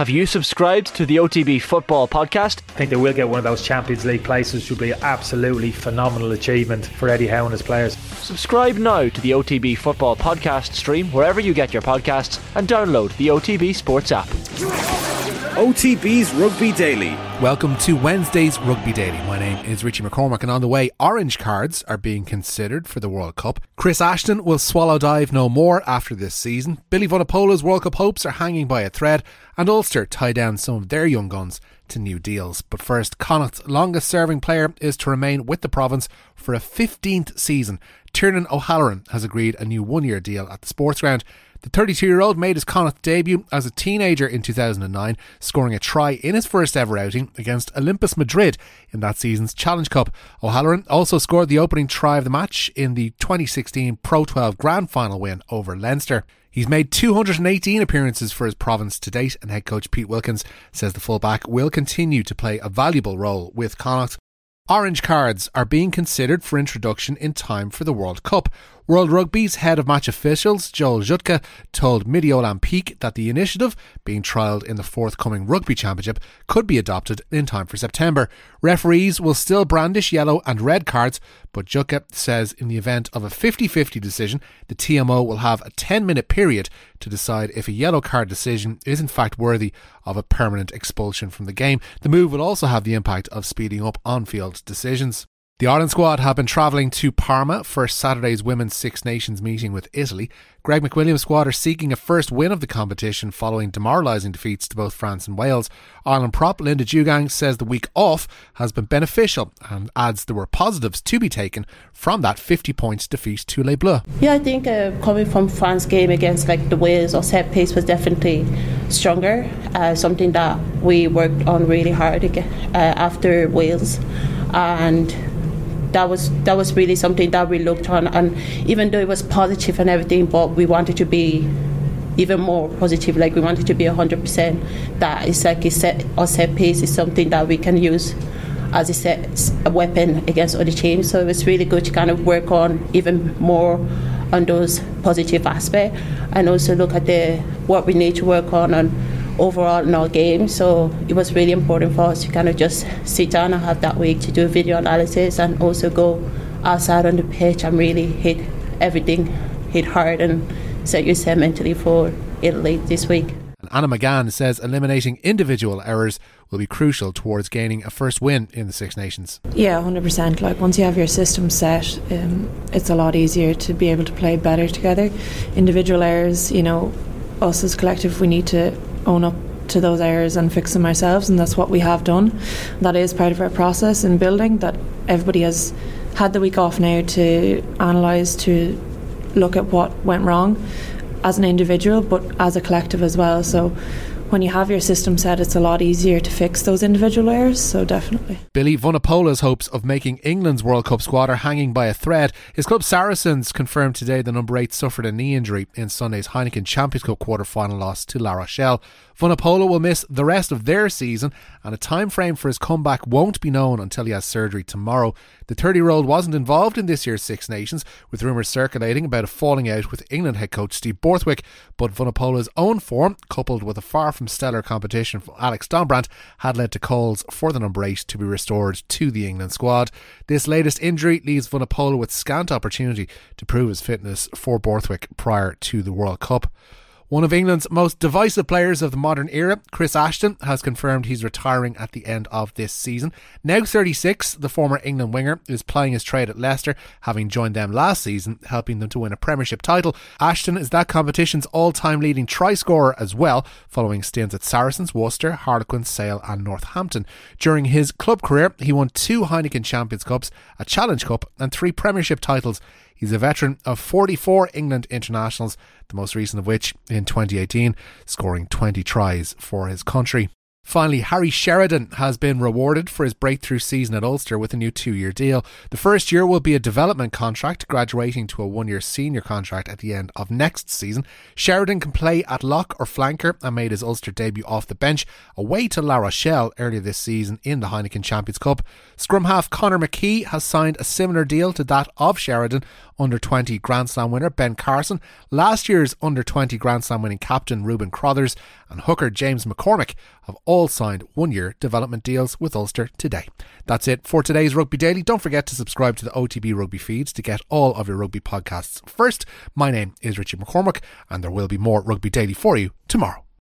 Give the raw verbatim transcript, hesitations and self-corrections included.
Have you subscribed to the O T B Football Podcast? I think they will get one of those Champions League places, which would be an absolutely phenomenal achievement for Eddie Howe and his players. Subscribe now to the O T B Football Podcast stream wherever you get your podcasts and download the O T B Sports app. O T B's Rugby Daily. Welcome to Wednesday's Rugby Daily. My name is Richie McCormack, and on the way, orange cards are being considered for the World Cup. Chris Ashton will swallow dive no more after this season. Billy Vunipola's World Cup hopes are hanging by a thread, and Ulster tie down some of their young guns to new deals. But first, Connacht's longest serving player is to remain with the province for a fifteenth season. Tiernan O'Halloran has agreed a new one-year deal at the sports ground. The thirty-two-year-old made his Connacht debut as a teenager in two thousand nine, scoring a try in his first ever outing against Olympus Madrid in that season's Challenge Cup. O'Halloran also scored the opening try of the match in the twenty sixteen Pro twelve Grand Final win over Leinster. He's made two hundred eighteen appearances for his province to date, and head coach Pete Wilkins says the fullback will continue to play a valuable role with Connacht. Orange cards are being considered for introduction in time for the World Cup. World Rugby's head of match officials, Joel Zutka, told Midi Olympique that the initiative, being trialled in the forthcoming Rugby Championship, could be adopted in time for September. Referees will still brandish yellow and red cards, but Zutka says in the event of a fifty-fifty decision, the T M O will have a ten-minute period to decide if a yellow card decision is in fact worthy of a permanent expulsion from the game. The move will also have the impact of speeding up on-field decisions. The Ireland squad have been travelling to Parma for Saturday's Women's Six Nations meeting with Italy. Greg McWilliam's squad are seeking a first win of the competition following demoralising defeats to both France and Wales. Ireland prop Linda Djougang says the week off has been beneficial and adds there were positives to be taken from that fifty points defeat to Les Bleus. Yeah, I think uh, coming from France game against like the Wales or set piece was definitely stronger. Uh, something that we worked on really hard uh, after Wales, and that was that was really something that we looked on, and even though it was positive and everything, but we wanted to be even more positive. Like we wanted to be one hundred percent that it's like a set, a set piece is something that we can use as a set a weapon against other teams. So it was really good to kind of work on even more on those positive aspects, and also look at the what we need to work on and overall in our game. So it was really important for us to kind of just sit down and have that week to do video analysis, and also go outside on the pitch and really hit everything, hit hard and set yourself mentally for Italy this week. Anna McGann says eliminating individual errors will be crucial towards gaining a first win in the Six Nations. Yeah, one hundred percent. Like once you have your system set, um, it's a lot easier to be able to play better together. Individual errors, you know, us as collective, we need to own up to those errors and fix them ourselves, and that's what we have done. That is part of our process in building, that everybody has had the week off now to analyse, to look at what went wrong as an individual but as a collective as well. So when you have your system set, it's a lot easier to fix those individual errors, so definitely. Billy Vunipola's hopes of making England's World Cup squad are hanging by a thread. His club Saracens confirmed today the number eight suffered a knee injury in Sunday's Heineken Champions Cup quarter-final loss to La Rochelle. Vunipola will miss the rest of their season, and a time frame for his comeback won't be known until he has surgery tomorrow. The thirty-year-old wasn't involved in this year's Six Nations, with rumours circulating about a falling out with England head coach Steve Borthwick, but Vunipola's own form, coupled with a far from stellar competition from Alex Dombrandt, had led to calls for the number eight to be restored to the England squad. This latest injury leaves Vunipola with scant opportunity to prove his fitness for Borthwick prior to the World Cup. One of England's most divisive players of the modern era, Chris Ashton, has confirmed he's retiring at the end of this season. Now thirty-six, the former England winger is playing his trade at Leicester, having joined them last season, helping them to win a Premiership title. Ashton is that competition's all-time leading try-scorer as well, following stints at Saracens, Worcester, Harlequins, Sale and Northampton. During his club career, he won two Heineken Champions Cups, a Challenge Cup and three Premiership titles. He's a veteran of forty-four England internationals, the most recent of which in twenty eighteen, scoring twenty tries for his country. Finally, Harry Sheridan has been rewarded for his breakthrough season at Ulster with a new two-year deal. The first year will be a development contract, graduating to a one-year senior contract at the end of next season. Sheridan can play at lock or flanker and made his Ulster debut off the bench away to La Rochelle earlier this season in the Heineken Champions Cup. Scrum half Connor McKee has signed a similar deal to that of Sheridan. Under twenty Grand Slam winner Ben Carson, last year's under twenty Grand Slam winning captain Ruben Crothers, and hooker James McCormack have all signed one-year development deals with Ulster today. That's it for today's Rugby Daily. Don't forget to subscribe to the O T B Rugby feeds to get all of your rugby podcasts first. My name is Richie McCormack, and there will be more Rugby Daily for you tomorrow.